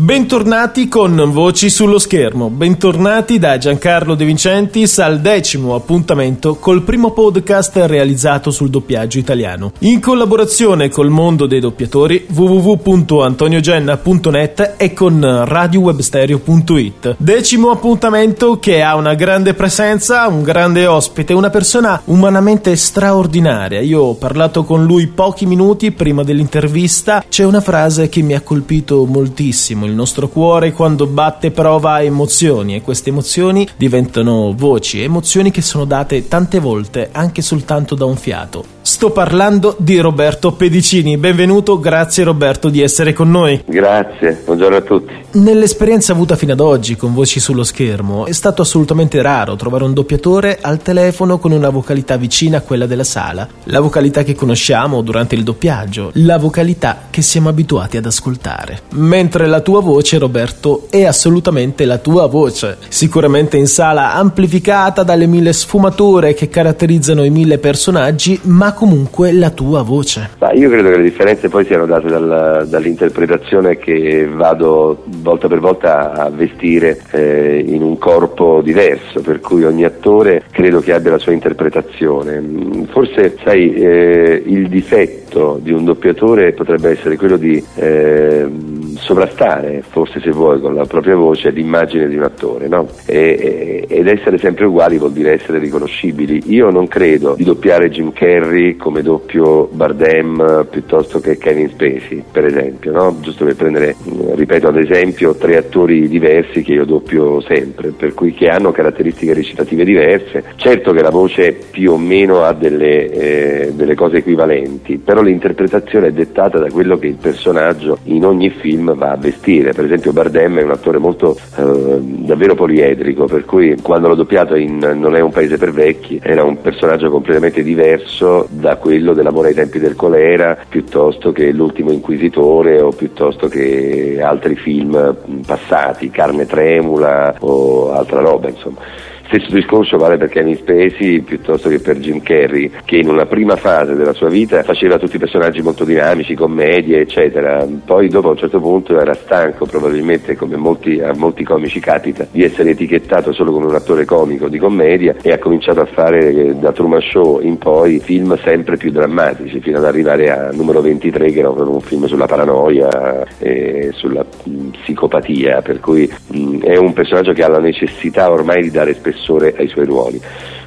Bentornati con Voci sullo schermo, bentornati da Giancarlo De Vincentis al 10° appuntamento col primo podcast realizzato sul doppiaggio italiano. In collaborazione col mondo dei doppiatori, www.antoniogenna.net e con radiowebstereo.it. 10° appuntamento che ha una grande presenza, un grande ospite, una persona umanamente straordinaria. Io ho parlato con lui pochi minuti prima dell'intervista, c'è una frase che mi ha colpito moltissimo. Il nostro cuore quando batte prova emozioni e queste emozioni diventano voci, emozioni che sono date tante volte anche soltanto da un fiato. Sto parlando di Roberto Pedicini, benvenuto, grazie Roberto di essere con noi. Grazie, buongiorno a tutti. Nell'esperienza avuta fino ad oggi con Voci sullo schermo è stato assolutamente raro trovare un doppiatore al telefono con una vocalità vicina a quella della sala, la vocalità che conosciamo durante il doppiaggio, la vocalità che siamo abituati ad ascoltare. Mentre la tua voce, Roberto, è assolutamente la tua voce, sicuramente in sala amplificata dalle 1000 sfumature che caratterizzano i 1000 personaggi, ma comunque la tua voce. Io credo che le differenze poi siano date dall'interpretazione che vado volta per volta a vestire in un corpo diverso, per cui ogni attore credo che abbia la sua interpretazione. Forse sai, il difetto di un doppiatore potrebbe essere quello di sovrastare, forse se vuoi, con la propria voce l'immagine di un attore, no? Ed essere sempre uguali vuol dire essere riconoscibili. Io non credo di doppiare Jim Carrey come doppio Bardem piuttosto che Kevin Spacey, per esempio, no? Giusto per prendere, ripeto, ad esempio 3 attori diversi che io doppio sempre, per cui che hanno caratteristiche recitative diverse. Certo che la voce più o meno ha delle cose equivalenti, però l'interpretazione è dettata da quello che il personaggio in ogni film va a vestire. Per esempio Bardem è un attore molto davvero poliedrico, per cui quando l'ho doppiato in Non è un paese per vecchi era un personaggio completamente diverso da quello dell'Amore ai tempi del colera, piuttosto che L'ultimo inquisitore, o piuttosto che altri film passati, Carne tremula o altra roba, insomma. Stesso discorso vale per Kevin Spacey piuttosto che per Jim Carrey, che in una prima fase della sua vita faceva tutti i personaggi molto dinamici, commedie eccetera, poi dopo a un certo punto era stanco, probabilmente come a molti comici capita, di essere etichettato solo come un attore comico di commedia, e ha cominciato a fare da Truman Show in poi film sempre più drammatici, fino ad arrivare a Numero 23, che era un film sulla paranoia e sulla psicopatia, per cui è un personaggio che ha la necessità ormai di dare spesso ai suoi ruoli.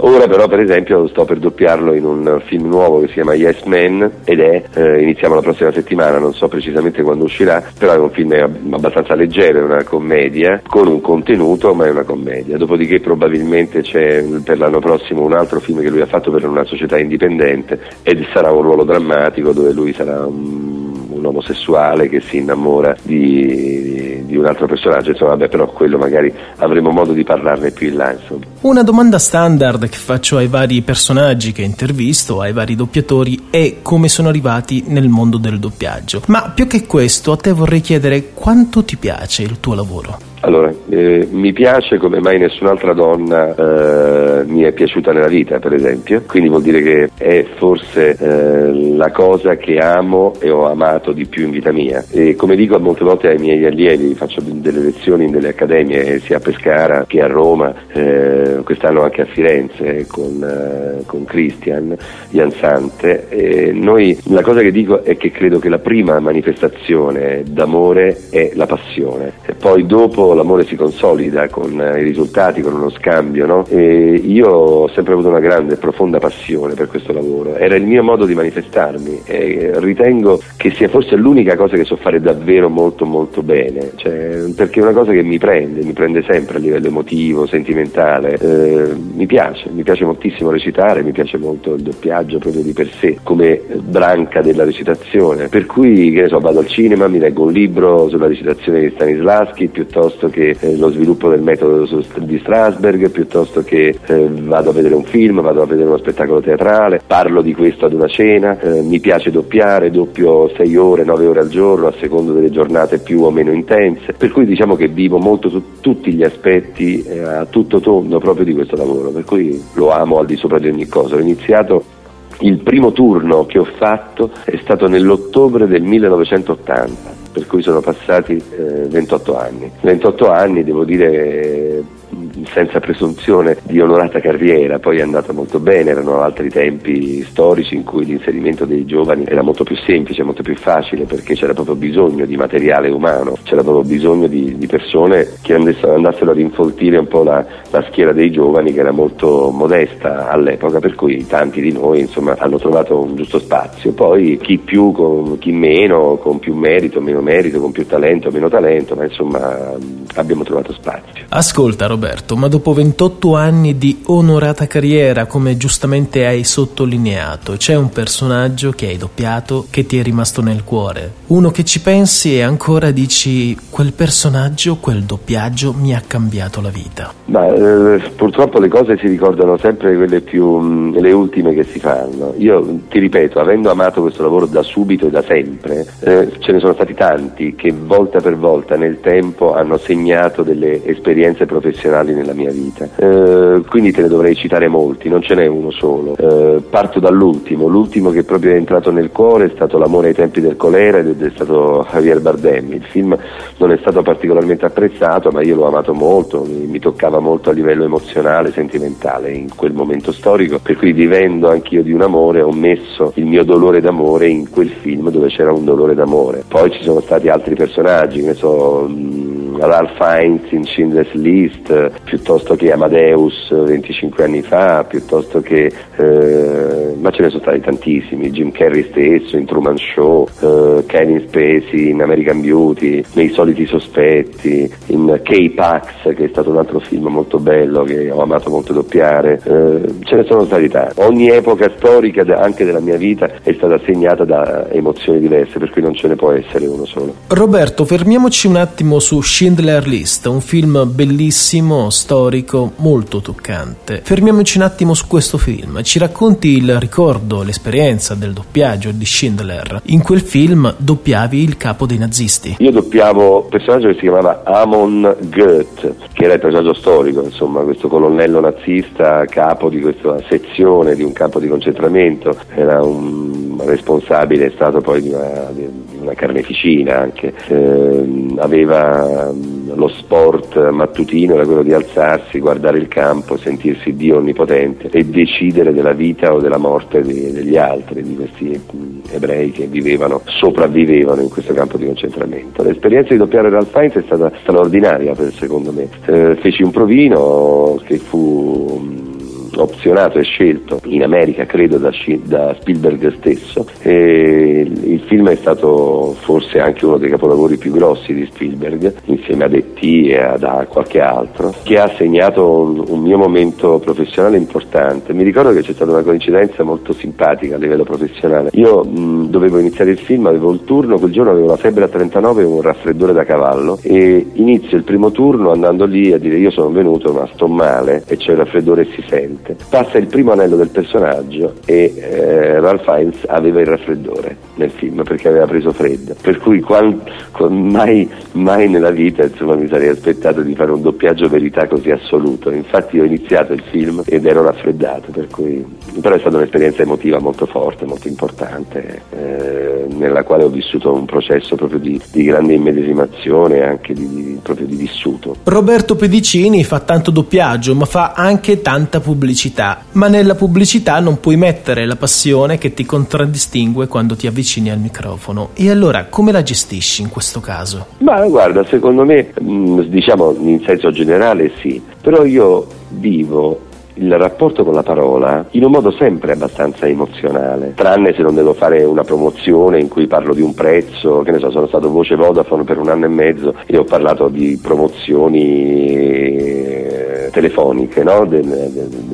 Ora però, per esempio, sto per doppiarlo in un film nuovo che si chiama Yes Man, ed è iniziamo la prossima settimana, non so precisamente quando uscirà, però è un film abbastanza leggero, è una commedia con un contenuto, ma è una commedia. Dopodiché probabilmente c'è per l'anno prossimo un altro film che lui ha fatto per una società indipendente, ed sarà un ruolo drammatico dove lui sarà un omosessuale che si innamora di un altro personaggio, insomma, vabbè, però quello magari avremo modo di parlarne più in là, insomma. Una domanda standard che faccio ai vari personaggi che intervisto, ai vari doppiatori, è come sono arrivati nel mondo del doppiaggio, ma più che questo a te vorrei chiedere quanto ti piace il tuo lavoro. Allora, mi piace come mai nessun'altra donna mi è piaciuta nella vita, per esempio, quindi vuol dire che è forse la cosa che amo e ho amato di più in vita mia. E come dico molte volte ai miei allievi, faccio delle lezioni in delle accademie sia a Pescara che a Roma, quest'anno anche a Firenze con Christian Iansante, noi, la cosa che dico è che credo che la prima manifestazione d'amore è la passione, e poi dopo l'amore si consolida con i risultati, con uno scambio, no? E io ho sempre avuto una grande e profonda passione per questo lavoro, era il mio modo di manifestarmi, e ritengo che sia forse l'unica cosa che so fare davvero molto molto bene, cioè, perché è una cosa che mi prende sempre a livello emotivo, sentimentale, mi piace moltissimo recitare, mi piace molto il doppiaggio proprio di per sé come branca della recitazione, per cui, che ne so, vado al cinema, mi leggo un libro sulla recitazione di Stanislavski, piuttosto piuttosto che lo sviluppo del metodo di Strasberg, piuttosto che vado a vedere un film, vado a vedere uno spettacolo teatrale, parlo di questo ad una cena, mi piace doppiare, doppio 6 ore, 9 ore al giorno a seconda delle giornate più o meno intense, per cui diciamo che vivo molto tutti gli aspetti a tutto tondo proprio di questo lavoro, per cui lo amo al di sopra di ogni cosa. Ho iniziato il primo turno che ho fatto è stato nell'ottobre del 1980, per cui sono passati 28 anni, devo dire senza presunzione di onorata carriera. Poi è andata molto bene, erano altri tempi storici in cui l'inserimento dei giovani era molto più semplice, molto più facile, perché c'era proprio bisogno di materiale umano, c'era proprio bisogno di persone che andassero a rinfoltire un po' la schiera dei giovani, che era molto modesta all'epoca, per cui tanti di noi insomma hanno trovato un giusto spazio. Poi chi più, chi meno, con più merito, meno merito, con più talento, meno talento, ma insomma abbiamo trovato spazio. Ascolta Roberto, ma dopo 28 anni di onorata carriera, come giustamente hai sottolineato, c'è un personaggio che hai doppiato che ti è rimasto nel cuore, uno che ci pensi e ancora dici quel personaggio, quel doppiaggio mi ha cambiato la vita? Purtroppo le cose si ricordano sempre quelle più le ultime che si fanno. Io ti ripeto, avendo amato questo lavoro da subito e da sempre, ce ne sono stati tanti che volta per volta nel tempo hanno segnato delle esperienze professionali nella mia vita, quindi te ne dovrei citare molti, non ce n'è uno solo. Parto dall'ultimo, l'ultimo che proprio è entrato nel cuore è stato L'amore ai tempi del colera, ed è stato Javier Bardem. Il film non è stato particolarmente apprezzato, ma io l'ho amato molto, mi toccava molto a livello emozionale, sentimentale in quel momento storico, per cui vivendo anch'io di un amore ho messo il mio dolore d'amore in quel film dove c'era un dolore d'amore. Poi ci sono stati altri personaggi, che ne so, Ralph Fiennes in Schindler's List, piuttosto che Amadeus 25 anni fa, piuttosto che ma ce ne sono stati tantissimi, Jim Carrey stesso in Truman Show, Kevin Spacey in American Beauty, nei Soliti sospetti, in K-Pax, che è stato un altro film molto bello che ho amato molto doppiare. Ce ne sono stati tanti. Ogni epoca storica anche della mia vita è stata segnata da emozioni diverse, per cui non ce ne può essere uno solo. Roberto, fermiamoci un attimo su Schindler's List, un film bellissimo, storico, molto toccante. Fermiamoci un attimo su questo film. Ci racconti il ricordo, l'esperienza del doppiaggio di Schindler. In quel film doppiavi il capo dei nazisti. Io doppiavo un personaggio che si chiamava Amon Goethe, che era il personaggio storico, insomma, questo colonnello nazista, capo di questa sezione di un campo di concentramento. Era un responsabile, è stato poi di una carneficina anche, aveva lo sport mattutino era quello di alzarsi, guardare il campo, sentirsi Dio onnipotente e decidere della vita o della morte degli altri, di questi ebrei che sopravvivevano in questo campo di concentramento. L'esperienza di doppiare Ralph Fiennes è stata straordinaria, secondo me. Feci un provino che fu opzionato e scelto in America, credo da Spielberg stesso, e il film è stato forse anche uno dei capolavori più grossi di Spielberg, insieme ad E.T. e a qualche altro, che ha segnato un mio momento professionale importante. Mi ricordo che c'è stata una coincidenza molto simpatica a livello professionale. Io dovevo iniziare il film, avevo il turno, quel giorno avevo la febbre a 39 e un raffreddore da cavallo, e inizio il primo turno andando lì a dire: io sono venuto ma sto male e c'è il raffreddore e si sente. Passa il primo anello del personaggio e Ralph Fiennes aveva il raffreddore nel film, perché aveva preso freddo, per cui mai nella vita insomma mi sarei aspettato di fare un doppiaggio verità così assoluto. Infatti ho iniziato il film ed ero raffreddato, però è stata un'esperienza emotiva molto forte, molto importante, nella quale ho vissuto un processo proprio di grande immedesimazione, anche proprio di vissuto. Roberto Pedicini fa tanto doppiaggio, ma fa anche tanta pubblicità, ma nella pubblicità non puoi mettere la passione che ti contraddistingue quando ti avvicini al microfono. E allora come la gestisci in questo caso? Ma guarda, secondo me, diciamo in senso generale sì, però io vivo il rapporto con la parola in un modo sempre abbastanza emozionale, tranne se non devo fare una promozione in cui parlo di un prezzo, che ne so, sono stato voce Vodafone per 1 anno e mezzo e ho parlato di promozioni telefoniche, no?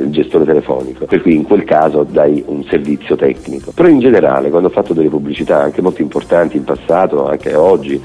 del gestore telefonico, per cui in quel caso dai un servizio tecnico. Però in generale, quando ho fatto delle pubblicità anche molto importanti in passato, anche oggi,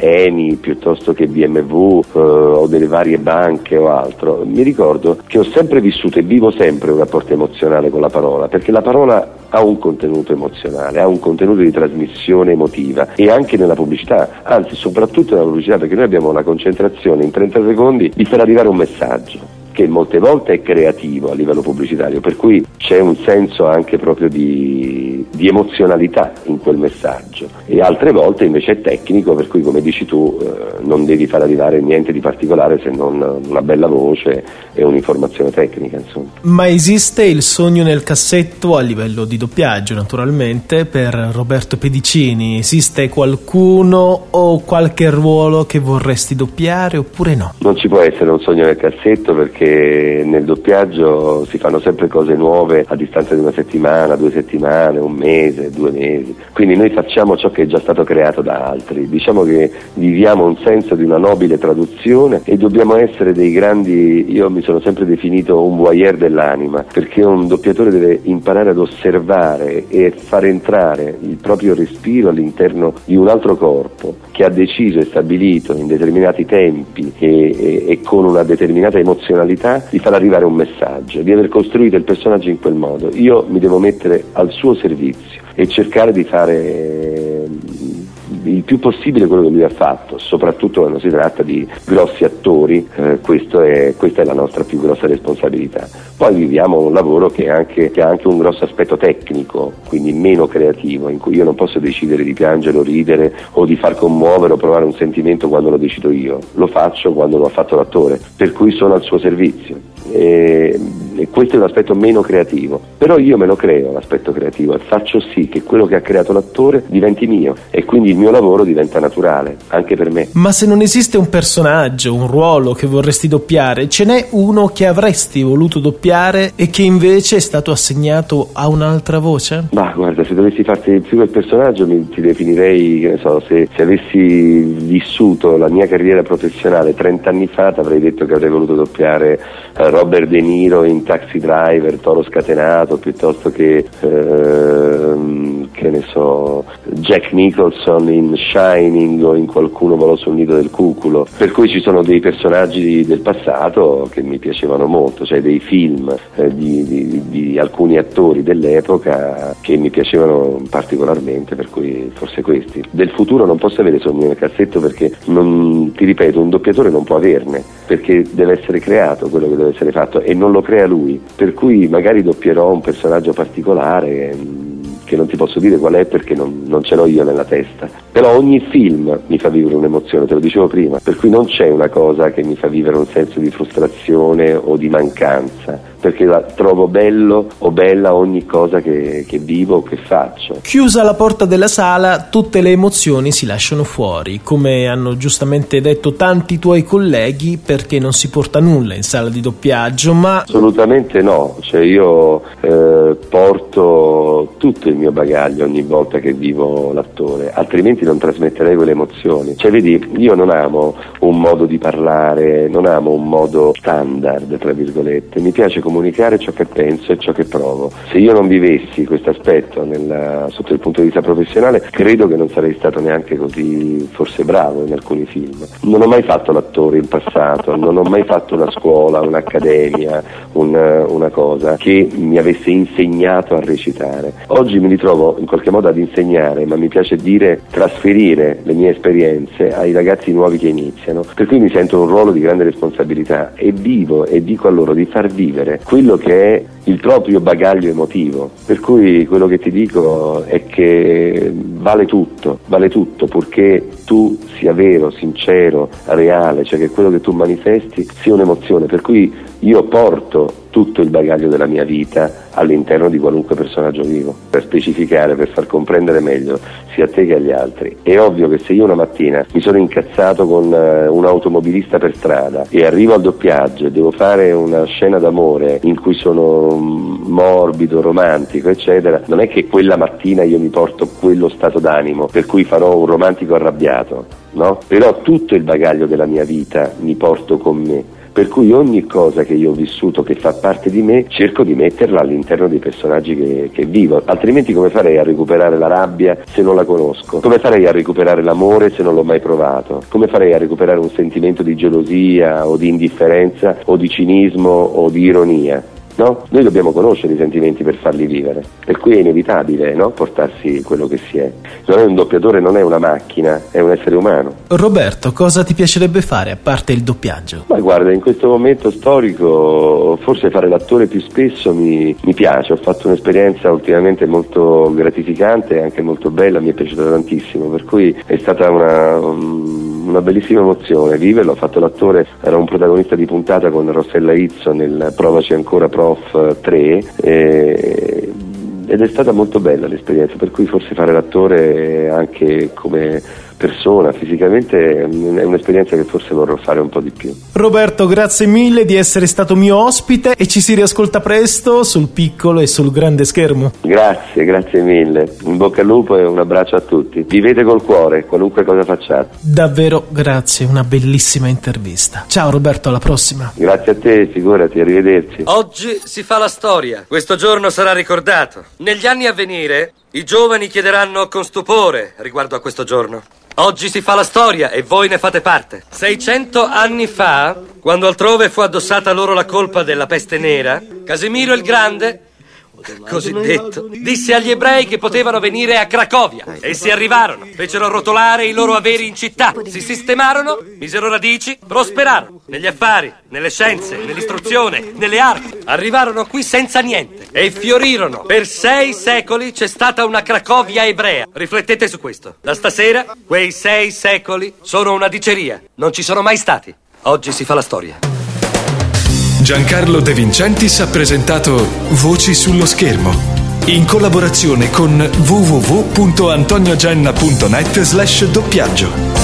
Eni piuttosto che BMW o delle varie banche o altro, mi ricordo che ho sempre vissuto e vivo sempre un rapporto emozionale con la parola, perché la parola ha un contenuto emozionale, ha un contenuto di trasmissione emotiva, e anche nella pubblicità, anzi soprattutto nella pubblicità, perché noi abbiamo una concentrazione in 30 secondi di far arrivare un messaggio che molte volte è creativo a livello pubblicitario, per cui c'è un senso anche proprio di emozionalità in quel messaggio, e altre volte invece è tecnico, per cui come dici tu non devi far arrivare niente di particolare se non una bella voce e un'informazione tecnica, insomma. Ma esiste il sogno nel cassetto a livello di doppiaggio, naturalmente, per Roberto Pedicini? Esiste qualcuno o qualche ruolo che vorresti doppiare oppure no? Non ci può essere un sogno nel cassetto, perché nel doppiaggio si fanno sempre cose nuove a distanza di una settimana, 2 settimane, 1 mese, 2 mesi, quindi noi facciamo ciò che è già stato creato da altri. Diciamo che viviamo un senso di una nobile traduzione e dobbiamo essere dei grandi, io mi sono sempre definito un voyeur dell'anima, perché un doppiatore deve imparare ad osservare e far entrare il proprio respiro all'interno di un altro corpo che ha deciso e stabilito in determinati tempi e con una determinata emozionalità di far arrivare un messaggio, di aver costruito il personaggio in quel modo. Io mi devo mettere al suo servizio e cercare di fare il più possibile quello che lui ha fatto, soprattutto quando si tratta di grossi attori, questa è la nostra più grossa responsabilità. Poi viviamo un lavoro che ha anche un grosso aspetto tecnico, quindi meno creativo, in cui io non posso decidere di piangere o ridere o di far commuovere o provare un sentimento quando lo decido io, lo faccio quando lo ha fatto l'attore, per cui sono al suo servizio. E questo è un aspetto meno creativo, però io me lo creo l'aspetto creativo e faccio sì che quello che ha creato l'attore diventi mio, e quindi il mio lavoro diventa naturale anche per me. Ma se non esiste un personaggio, un ruolo che vorresti doppiare, ce n'è uno che avresti voluto doppiare e che invece è stato assegnato a un'altra voce? Ma guarda, se dovessi farti più il personaggio ti definirei, che ne so, se avessi vissuto la mia carriera professionale 30 anni fa ti avrei detto che avrei voluto doppiare Robert De Niro in Taxi Driver, Toro Scatenato, piuttosto che ne so, Jack Nicholson in Shining o in Qualcuno volò sul nido del cuculo, per cui ci sono dei personaggi del passato che mi piacevano molto, cioè dei film di alcuni attori dell'epoca che mi piacevano particolarmente, per cui forse questi. Del futuro non posso avere sogni nel cassetto, perché non, ti ripeto, un doppiatore non può averne, perché deve essere creato quello che deve essere fatto e non lo crea lui, per cui magari doppierò un personaggio particolare che non ti posso dire qual è, perché non ce l'ho io nella testa, però ogni film mi fa vivere un'emozione, te lo dicevo prima, per cui non c'è una cosa che mi fa vivere un senso di frustrazione o di mancanza, perché la trovo bello o bella ogni cosa che vivo o che faccio. Chiusa la porta della sala, tutte le emozioni si lasciano fuori, come hanno giustamente detto tanti tuoi colleghi, perché non si porta nulla in sala di doppiaggio. Ma assolutamente no, cioè io porto tutto il mio bagaglio ogni volta che vivo l'attore, altrimenti non trasmetterei quelle emozioni. Cioè vedi, io non amo un modo di parlare, non amo un modo standard, tra virgolette, mi piace comunicare ciò che penso e ciò che provo. Se io non vivessi questo aspetto sotto il punto di vista professionale, credo che non sarei stato neanche così forse bravo in alcuni film. Non ho mai fatto l'attore in passato, non ho mai fatto una scuola, un'accademia, una cosa che mi avesse insegnato a recitare. Oggi mi ritrovo in qualche modo ad insegnare, ma mi piace dire trasferire le mie esperienze ai ragazzi nuovi che iniziano, per cui mi sento un ruolo di grande responsabilità e vivo e dico a loro di far vivere quello che è il proprio bagaglio emotivo, per cui quello che ti dico è che vale tutto, purché tu sia vero, sincero, reale, cioè che quello che tu manifesti sia un'emozione, per cui io porto tutto il bagaglio della mia vita all'interno di qualunque personaggio vivo. Per specificare, per far comprendere meglio sia a te che agli altri, è ovvio che se io una mattina mi sono incazzato con un automobilista per strada e arrivo al doppiaggio e devo fare una scena d'amore in cui sono morbido, romantico, eccetera, non è che quella mattina io mi porto quello stato d'animo per cui farò un romantico arrabbiato, no? Però tutto il bagaglio della mia vita mi porto con me, per cui ogni cosa che io ho vissuto, che fa parte di me, cerco di metterla all'interno dei personaggi che vivo, altrimenti come farei a recuperare la rabbia se non la conosco? Come farei a recuperare l'amore se non l'ho mai provato? Come farei a recuperare un sentimento di gelosia o di indifferenza o di cinismo o di ironia? No? Noi dobbiamo conoscere i sentimenti per farli vivere, per cui è inevitabile, no? Portarsi quello che si è. Non è un doppiatore, non è una macchina, è un essere umano. Roberto, cosa ti piacerebbe fare a parte il doppiaggio? Ma guarda, in questo momento storico forse fare l'attore più spesso mi piace. Ho fatto un'esperienza ultimamente molto gratificante e anche molto bella, mi è piaciuta tantissimo, per cui è stata una bellissima emozione viverlo. Ho fatto l'attore, era un protagonista di puntata con Rossella Izzo nel Provaci ancora Prof 3 ed è stata molto bella l'esperienza, per cui forse fare l'attore anche come persona, fisicamente, è un'esperienza che forse vorrò fare un po' di più. Roberto, grazie mille di essere stato mio ospite e ci si riascolta presto sul piccolo e sul grande schermo. Grazie mille, in bocca al lupo e un abbraccio a tutti. Vivete col cuore, qualunque cosa facciate. Davvero grazie, una bellissima intervista. Ciao Roberto, alla prossima. Grazie a te, figurati, arrivederci. Oggi si fa la storia, questo giorno sarà ricordato. Negli anni a venire i giovani chiederanno con stupore riguardo a questo giorno. Oggi si fa la storia e voi ne fate parte. 600 anni fa, quando altrove fu addossata loro la colpa della peste nera, Casimiro il Grande, cosiddetto, disse agli ebrei che potevano venire a Cracovia. Essi arrivarono, fecero rotolare i loro averi in città, si sistemarono, misero radici, prosperarono negli affari, nelle scienze, nell'istruzione, nelle arti. Arrivarono qui senza niente e fiorirono. Per 6 secoli c'è stata una Cracovia ebrea. Riflettete su questo. Da stasera quei 6 secoli sono una diceria, non ci sono mai stati. Oggi si fa la storia. Giancarlo De Vincentis ha presentato Voci sullo schermo in collaborazione con www.antoniogenna.net/doppiaggio.